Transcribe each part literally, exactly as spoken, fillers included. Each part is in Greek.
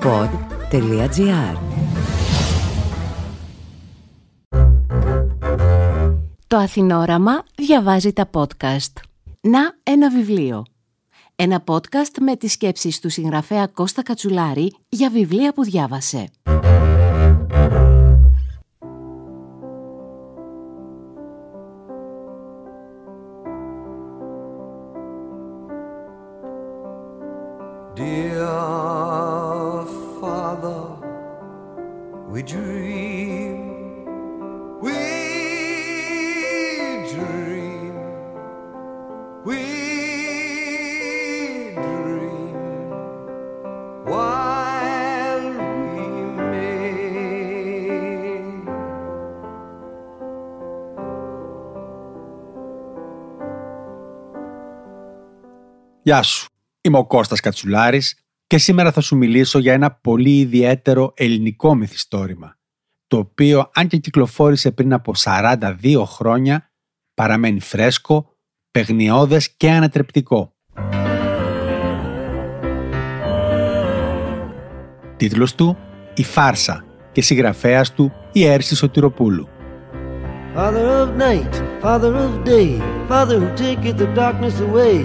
pod τελεία gr. Το Αθηνόραμα διαβάζει τα podcast. Να, ένα βιβλίο. Ένα podcast με τις σκέψεις του συγγραφέα Κώστα Κατσουλάρη για βιβλία που διάβασε. Dear Father, we dream, we dream, we dream, while we may. Γεια σου. Είμαι ο Κώστας Κατσουλάρης και σήμερα θα σου μιλήσω για ένα πολύ ιδιαίτερο ελληνικό μυθιστόρημα, το οποίο, αν και κυκλοφόρησε πριν από σαράντα δύο χρόνια, παραμένει φρέσκο, παιγνιώδες και ανατρεπτικό. Τίτλος του «Η Φάρσα» και συγγραφέας του η Έρση Σωτηροπούλου. Father of night, father of day, father who taketh the darkness away,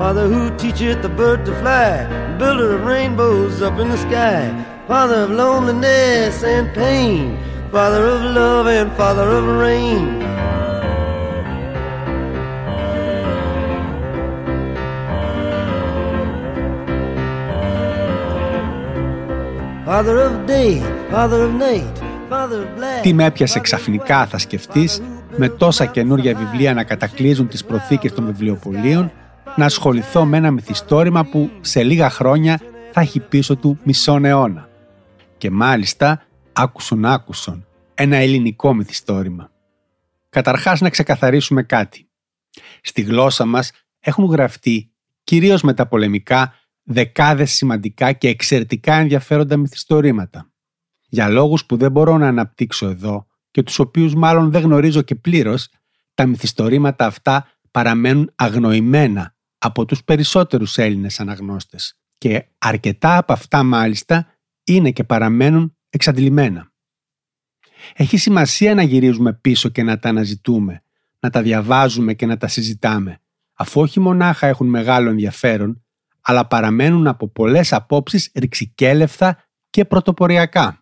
father who teacheth the bird to fly, builder of rainbows up in the sky, father of loneliness and pain, father of love and father of rain. Father of day, father of night. Τι με έπιασε ξαφνικά, θα σκεφτείς, με τόσα καινούρια βιβλία να κατακλείζουν τις προθήκες των βιβλιοπωλείων, να ασχοληθώ με ένα μυθιστόρημα που σε λίγα χρόνια θα έχει πίσω του μισόν αιώνα. Και μάλιστα, άκουσον άκουσον, ένα ελληνικό μυθιστόρημα. Καταρχάς να ξεκαθαρίσουμε κάτι. Στη γλώσσα μας έχουν γραφτεί, κυρίως μεταπολεμικά, δεκάδες σημαντικά και εξαιρετικά ενδιαφέροντα μυθιστορήματα. Για λόγους που δεν μπορώ να αναπτύξω εδώ και τους οποίους μάλλον δεν γνωρίζω και πλήρως, τα μυθιστορήματα αυτά παραμένουν αγνοημένα από τους περισσότερους Έλληνες αναγνώστες και αρκετά από αυτά μάλιστα είναι και παραμένουν εξαντλημένα. Έχει σημασία να γυρίζουμε πίσω και να τα αναζητούμε, να τα διαβάζουμε και να τα συζητάμε, αφού όχι μονάχα έχουν μεγάλο ενδιαφέρον, αλλά παραμένουν από πολλές απόψεις ρηξικέλευθα και πρωτοποριακά.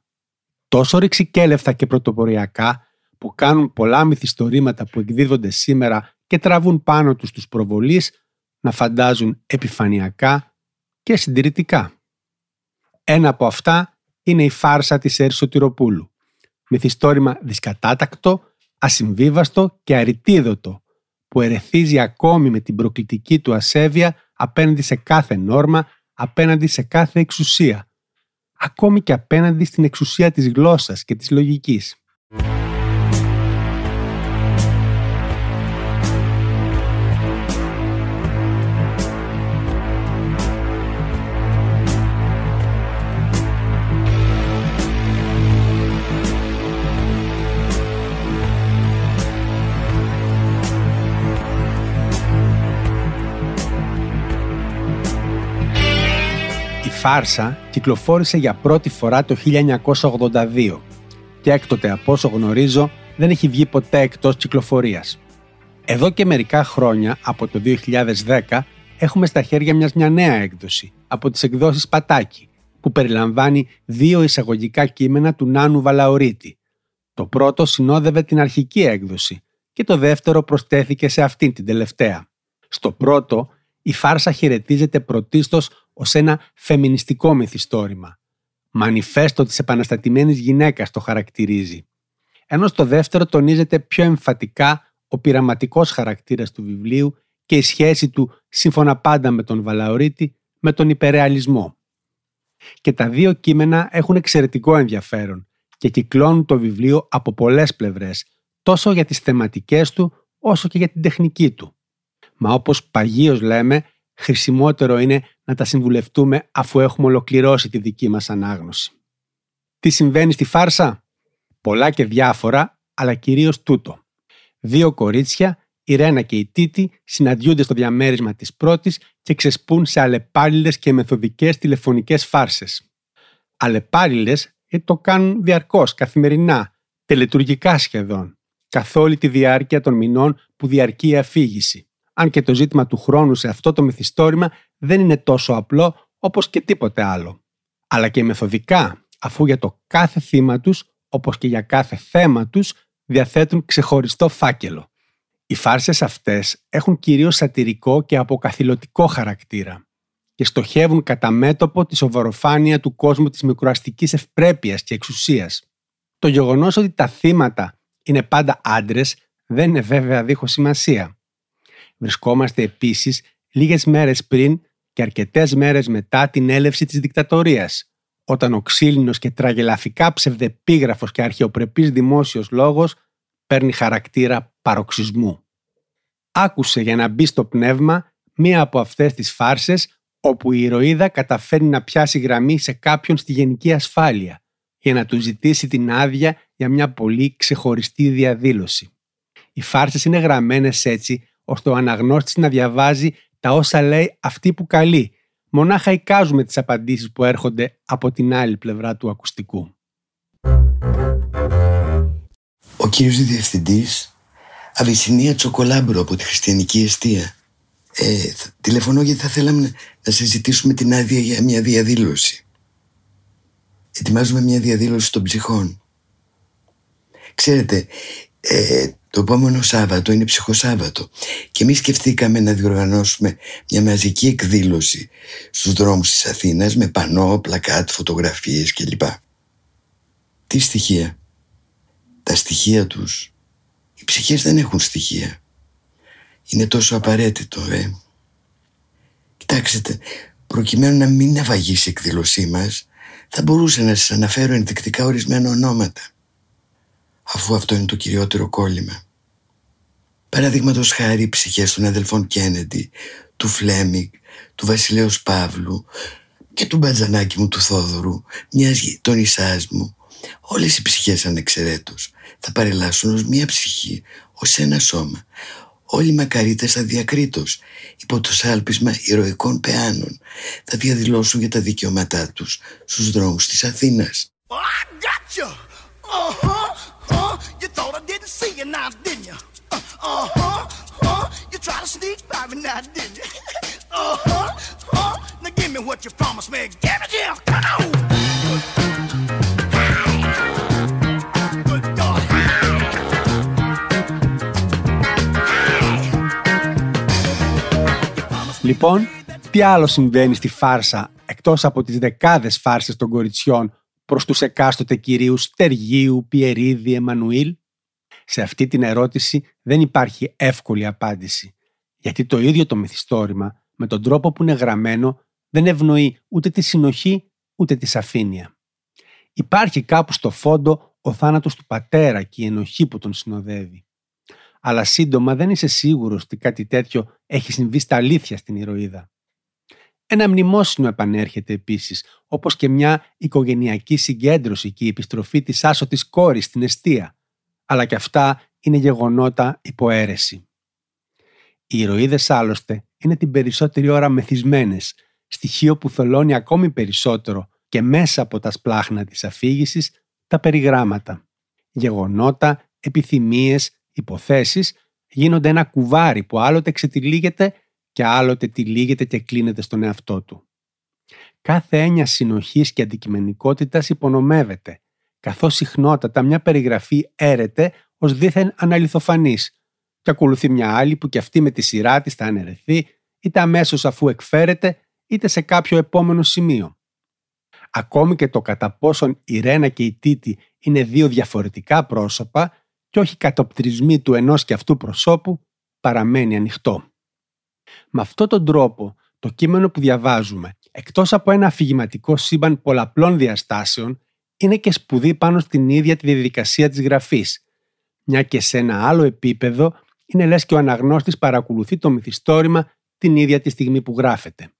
Τόσο ρηξικέλευτα και πρωτοποριακά που κάνουν πολλά μυθιστορήματα που εκδίδονται σήμερα και τραβούν πάνω τους τους προβολείς να φαντάζουν επιφανειακά και συντηρητικά. Ένα από αυτά είναι η Φάρσα της Έρση Σωτηροπούλου. Μυθιστόρημα δυσκατάτακτο, ασυμβίβαστο και αριτίδωτο που ερεθίζει ακόμη με την προκλητική του ασέβεια απέναντι σε κάθε νόρμα, απέναντι σε κάθε εξουσία, ακόμη και απέναντι στην εξουσία της γλώσσας και της λογικής. Η Φάρσα κυκλοφόρησε για πρώτη φορά το χίλια εννιακόσια ογδόντα δύο και έκτοτε, από όσο γνωρίζω, δεν έχει βγει ποτέ εκτός κυκλοφορίας. Εδώ και μερικά χρόνια, από το δύο χιλιάδες δέκα, έχουμε στα χέρια μιας μια νέα έκδοση από τις εκδόσεις Πατάκη, που περιλαμβάνει δύο εισαγωγικά κείμενα του Νάνου Βαλαωρίτη. Το πρώτο συνόδευε την αρχική έκδοση και το δεύτερο προστέθηκε σε αυτήν την τελευταία. Στο πρώτο, η Φάρσα χαιρετίζεται πρωτίστως ως ένα φεμινιστικό μυθιστόρημα. Μανιφέστο της επαναστατημένης γυναίκας το χαρακτηρίζει. Ενώ στο δεύτερο τονίζεται πιο εμφατικά ο πειραματικός χαρακτήρας του βιβλίου και η σχέση του, σύμφωνα πάντα με τον Βαλαωρίτη, με τον υπερρεαλισμό. Και τα δύο κείμενα έχουν εξαιρετικό ενδιαφέρον και κυκλώνουν το βιβλίο από πολλές πλευρές, τόσο για τις θεματικές του όσο και για την τεχνική του. Μα όπως παγίως λέμε, χρησιμότερο είναι να τα συμβουλευτούμε αφού έχουμε ολοκληρώσει τη δική μας ανάγνωση. Τι συμβαίνει στη Φάρσα? Πολλά και διάφορα, αλλά κυρίως τούτο. Δύο κορίτσια, η Ρένα και η Τίτη, συναντιούνται στο διαμέρισμα της πρώτης και ξεσπούν σε αλλεπάλληλες και μεθοδικές τηλεφωνικές φάρσες. αλλεπάλληλες, γιατί το κάνουν διαρκώς, καθημερινά, τελετουργικά σχεδόν, καθ' όλη τη διάρκεια των μηνών που διαρκεί η αφήγηση. Αν και το ζήτημα του χρόνου σε αυτό το μυθιστόρημα δεν είναι τόσο απλό όπως και τίποτε άλλο. Αλλά και μεθοδικά, αφού για το κάθε θύμα τους, όπως και για κάθε θέμα τους, διαθέτουν ξεχωριστό φάκελο. Οι φάρσες αυτές έχουν κυρίως σατιρικό και αποκαθηλωτικό χαρακτήρα και στοχεύουν κατά μέτωπο τη σοβαροφάνεια του κόσμου της μικροαστικής ευπρέπειας και εξουσίας. Το γεγονός ότι τα θύματα είναι πάντα άντρες δεν είναι βέβαια δίχως σημασία. Βρισκόμαστε επίσης λίγες μέρες πριν και αρκετές μέρες μετά την έλευση της δικτατορίας, όταν ο ξύλινος και τραγελαφικά ψευδεπίγραφος και αρχαιοπρεπής δημόσιος λόγος παίρνει χαρακτήρα παροξυσμού. Άκουσε για να μπει στο πνεύμα μία από αυτές τις φάρσες, όπου η ηρωίδα καταφέρνει να πιάσει γραμμή σε κάποιον στη γενική ασφάλεια για να του ζητήσει την άδεια για μια πολύ ξεχωριστή διαδήλωση. Οι φάρσες είναι γραμμένες έτσι ώστε ο αναγνώστης να διαβάζει τα όσα λέει αυτή που καλεί. Μονάχα εικάζουμε τις απαντήσεις που έρχονται από την άλλη πλευρά του ακουστικού. Ο κύριος διευθυντής, Αβυσσινία Τσοκολάμπρο από τη Χριστιανική Εστία. Ε, τηλεφωνώ γιατί θα θέλαμε να συζητήσουμε την άδεια για μια διαδήλωση. Ετοιμάζουμε μια διαδήλωση των ψυχών. Ξέρετε, ε, το επόμενο Σάββατο είναι ψυχοσάββατο και εμείς σκεφτήκαμε να διοργανώσουμε μια μαζική εκδήλωση στους δρόμους της Αθήνας με πανό, πλακάτ, φωτογραφίες κλπ. Τι στοιχεία? Τα στοιχεία τους. Οι ψυχές δεν έχουν στοιχεία. Είναι τόσο απαραίτητο, ε. Κοιτάξτε, προκειμένου να μην ναυαγήσει η εκδήλωσή μας, θα μπορούσα να σας αναφέρω ενδεικτικά ορισμένα ονόματα, αφού αυτό είναι το κυριότερο κόλλημα. Παραδείγματος χάρη, οι ψυχές των αδελφών Κέννεντι, του Φλέμικ, του βασιλέως Παύλου και του μπατζανάκι μου του Θόδωρου, μιας γειτονισσάς μου, όλες οι ψυχές ανεξαιρέτως θα παρελάσσουν ως μια ψυχή, ως ένα σώμα. Όλοι οι μακαρίτες αδιακρίτως, υπό το σάλπισμα ηρωικών πεάνων, θα διαδηλώσουν για τα δικαιώματά τους στους δρόμους της Αθήνας. Oh, I got you. Uh-huh. Uh, you thought I didn't see you now, didn't you? Uh-huh. Uh, you try to sneak by me now, didn't you? Uh-huh. Uh, now give me what you promised me. Give it here. Come on. Λοιπόν, τι άλλο συμβαίνει στη φάρσα εκτός από τις δεκάδες φάρσες των κοριτσιών προς τους εκάστοτε κυρίους Στεργίου, Πιερίδη, Εμμανουήλ? Σε αυτή την ερώτηση δεν υπάρχει εύκολη απάντηση, γιατί το ίδιο το μυθιστόρημα με τον τρόπο που είναι γραμμένο δεν ευνοεί ούτε τη συνοχή ούτε τη σαφήνεια. Υπάρχει κάπου στο φόντο ο θάνατος του πατέρα και η ενοχή που τον συνοδεύει. Αλλά σύντομα δεν είσαι σίγουρος ότι κάτι τέτοιο έχει συμβεί στα αλήθεια στην ηρωίδα. Ένα μνημόσυνο επανέρχεται επίσης, όπως και μια οικογενειακή συγκέντρωση και η επιστροφή της άσωτης κόρης στην εστία, αλλά και αυτά είναι γεγονότα υποαίρεση. Οι ηρωίδες άλλωστε είναι την περισσότερη ώρα μεθυσμένες, στοιχείο που θολώνει ακόμη περισσότερο και μέσα από τα σπλάχνα της αφήγησης τα περιγράμματα. Γεγονότα, επιθυμίες, υποθέσεις γίνονται ένα κουβάρι που άλλοτε ξετυλίγεται και άλλοτε τυλίγεται και κλείνεται στον εαυτό του. Κάθε έννοια συνοχής και αντικειμενικότητας υπονομεύεται, καθώς συχνότατα μια περιγραφή έρεται ως δίθεν αναλυθοφανής και ακολουθεί μια άλλη που κι αυτή με τη σειρά της θα αναιρεθεί είτε αμέσως αφού εκφέρεται είτε σε κάποιο επόμενο σημείο. Ακόμη και το κατά πόσον η Ρένα και η Τίτη είναι δύο διαφορετικά πρόσωπα και όχι κατοπτρισμοί του ενός και αυτού προσώπου, παραμένει ανοιχτό. Με αυτόν τον τρόπο, το κείμενο που διαβάζουμε, εκτός από ένα αφηγηματικό σύμπαν πολλαπλών διαστάσεων, είναι και σπουδή πάνω στην ίδια τη διαδικασία της γραφής. Μια και σε ένα άλλο επίπεδο, είναι λες και ο αναγνώστης παρακολουθεί το μυθιστόρημα την ίδια τη στιγμή που γράφεται.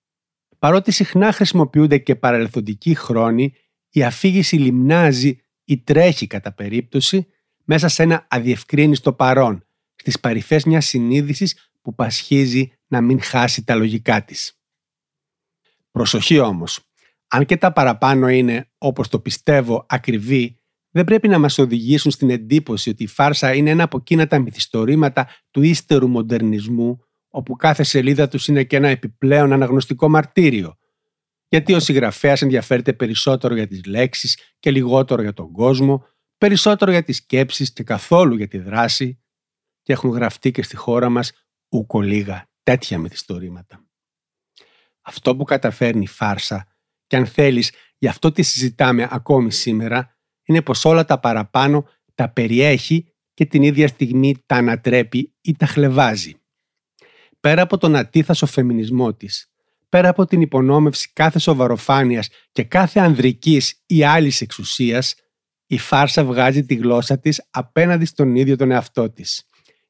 Παρότι συχνά χρησιμοποιούνται και παρελθοντικοί χρόνοι, η αφήγηση λιμνάζει ή τρέχει κατά περίπτωση μέσα σε ένα αδιευκρίνιστο παρόν, στις παρυφές μιας συνείδησης που πασχίζει να μην χάσει τα λογικά της. Προσοχή όμως, αν και τα παραπάνω είναι όπως το πιστεύω, ακριβή, δεν πρέπει να μας οδηγήσουν στην εντύπωση ότι η φάρσα είναι ένα από εκείνα τα μυθιστορήματα του ύστερου μοντερνισμού, όπου κάθε σελίδα τους είναι και ένα επιπλέον αναγνωστικό μαρτύριο. Γιατί ο συγγραφέας ενδιαφέρεται περισσότερο για τις λέξεις και λιγότερο για τον κόσμο, περισσότερο για τις σκέψεις και καθόλου για τη δράση, και έχουν γραφτεί και στη χώρα μας ούκο λίγα τέτοια μυθιστορήματα. Αυτό που καταφέρνει η φάρσα, και αν θέλεις γι' αυτό τη συζητάμε ακόμη σήμερα, είναι πως όλα τα παραπάνω τα περιέχει και την ίδια στιγμή τα ανατρέπει ή τα χλευάζει. Πέρα από τον ατίθασο φεμινισμό της, πέρα από την υπονόμευση κάθε σοβαροφάνειας και κάθε ανδρικής ή άλλης εξουσίας, η φάρσα βγάζει τη γλώσσα της απέναντι στον ίδιο τον εαυτό της.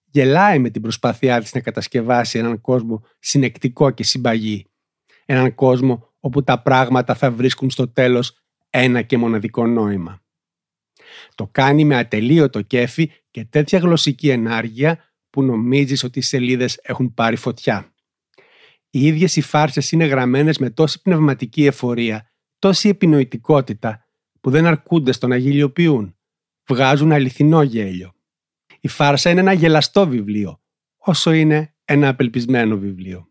Γελάει με την προσπάθειά της να κατασκευάσει έναν κόσμο συνεκτικό και συμπαγή. Έναν κόσμο όπου τα πράγματα θα βρίσκουν στο τέλος ένα και μοναδικό νόημα. Το κάνει με ατελείωτο κέφι και τέτοια γλωσσική ενάργεια που νομίζεις ότι οι σελίδες έχουν πάρει φωτιά. Οι ίδιες οι φάρσες είναι γραμμένες με τόση πνευματική εφορία, τόση επινοητικότητα, που δεν αρκούνται στο να γελιοποιούν. Βγάζουν αληθινό γέλιο. Η φάρσα είναι ένα γελαστό βιβλίο, όσο είναι ένα απελπισμένο βιβλίο.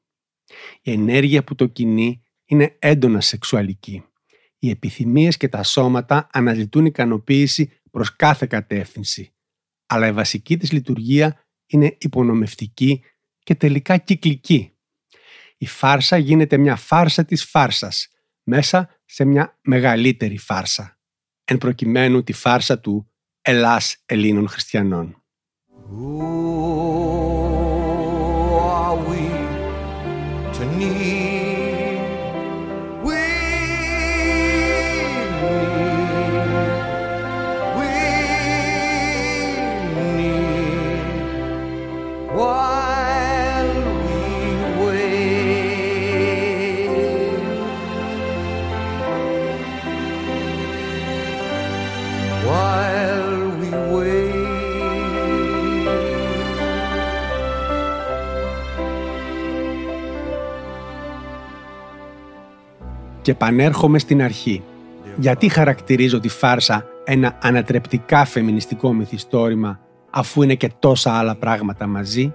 Η ενέργεια που το κινεί είναι έντονα σεξουαλική. Οι επιθυμίες και τα σώματα αναζητούν ικανοποίηση προς κάθε κατεύθυνση. Αλλά η βασική της λειτουργία είναι υπονομευτική και τελικά κυκλική. Η φάρσα γίνεται μια φάρσα της φάρσας, μέσα σε μια μεγαλύτερη φάρσα. Εν προκειμένου τη φάρσα του «Ελλάς Ελλήνων Χριστιανών». Και πανέρχομαι στην αρχή. Γιατί χαρακτηρίζω τη φάρσα ένα ανατρεπτικά φεμινιστικό μυθιστόρημα, αφού είναι και τόσα άλλα πράγματα μαζί?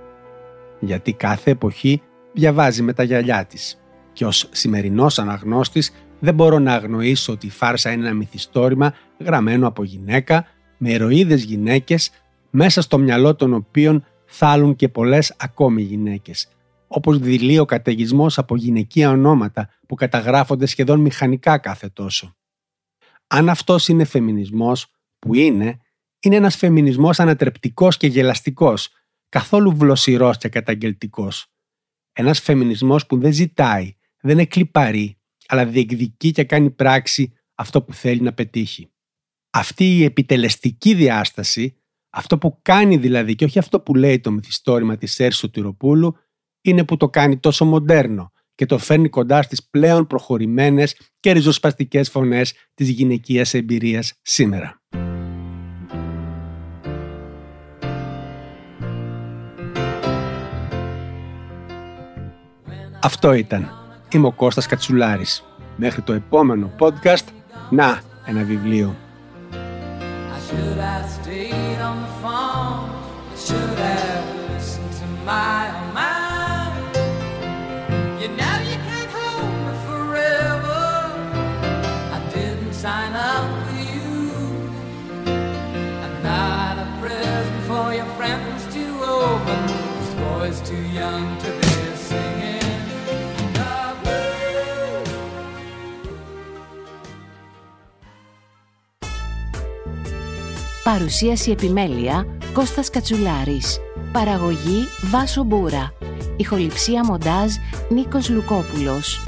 Γιατί κάθε εποχή διαβάζει με τα γυαλιά της. Και ως σημερινός αναγνώστης δεν μπορώ να αγνοήσω ότι η φάρσα είναι ένα μυθιστόρημα γραμμένο από γυναίκα, με ηρωίδες γυναίκες, μέσα στο μυαλό των οποίων θάλουν και πολλές ακόμη γυναίκες. Όπως δειλεί ο καταιγισμός από γυναικεία ονόματα που καταγράφονται σχεδόν μηχανικά κάθε τόσο. Αν αυτός είναι φεμινισμός, που είναι, είναι ένας φεμινισμός ανατρεπτικός και γελαστικός, καθόλου βλωσιρός και καταγγελτικός. Ένας φεμινισμός που δεν ζητάει, δεν εκλιπαρεί, αλλά διεκδικεί και κάνει πράξη αυτό που θέλει να πετύχει. Αυτή η επιτελεστική διάσταση, αυτό που κάνει δηλαδή και όχι αυτό που λέει το μυθιστόρημα της Έρση Σωτηροπούλου, είναι που το κάνει τόσο μοντέρνο και το φέρνει κοντά στις πλέον προχωρημένες και ριζοσπαστικές φωνές της γυναικείας εμπειρίας σήμερα. Αυτό ήταν. Είμαι ο Κώστας Κατσουλάρης. Μέχρι το επόμενο podcast, να ένα βιβλίο. Sign up for you. I'm not a prison for your friends to open. This boy's too young to be singing the blues. Παρουσίαση επιμέλεια Κώστας Κατσουλάρης. Παραγωγή Βάσο Μπούρα. Ηχοληψία μοντάζ Νίκος Λουκόπουλος.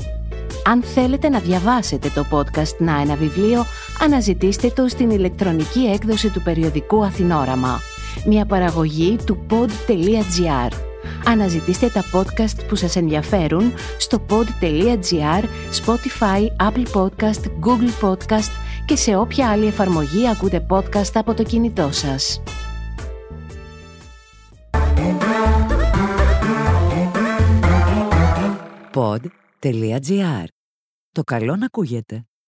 Αν θέλετε να διαβάσετε το podcast «Να ένα βιβλίο», αναζητήστε το στην ηλεκτρονική έκδοση του περιοδικού Αθηνόραμα, μια παραγωγή του pod.gr. Αναζητήστε τα podcast που σας ενδιαφέρουν στο pod.gr, Spotify, Apple Podcast, Google Podcast και σε όποια άλλη εφαρμογή ακούτε podcast από το κινητό σας. pod.gr. Το καλό να ακούγεται.